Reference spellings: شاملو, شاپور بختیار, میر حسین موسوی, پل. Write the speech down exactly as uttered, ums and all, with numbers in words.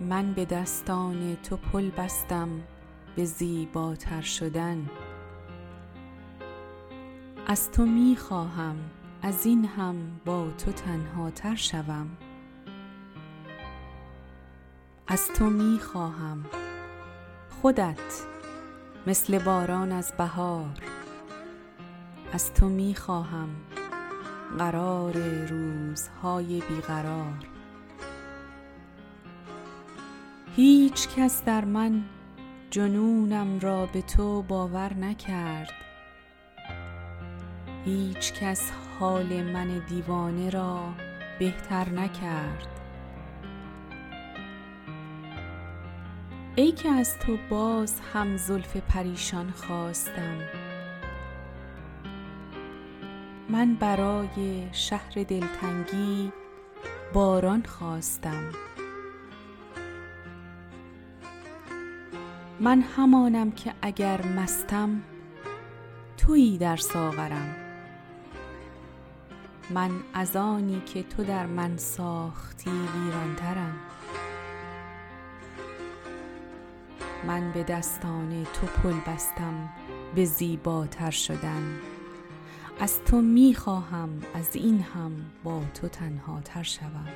من به دستان تو پل بستم به زیباتر شدن. از تو می خواهم از این هم با تو تنها تر شوم. از تو می خواهم خودت مثل باران از بهار. از تو می خواهم قرار روزهای بیقرار. هیچ کس در من جنونم را به تو باور نکرد. هیچ کس حال من دیوانه را بهتر نکرد. ای که از تو باز هم زلف پریشان خواستم. من برای شهر دلتنگی باران خواستم. من همانم که اگر مستم تویی در ساغرم. من از آنی که تو در من ساختی ویرانترم. من به دستان تو پل بستم به زیباتر شدن. از تو می خواهم از این هم با تو تنها تر شوم.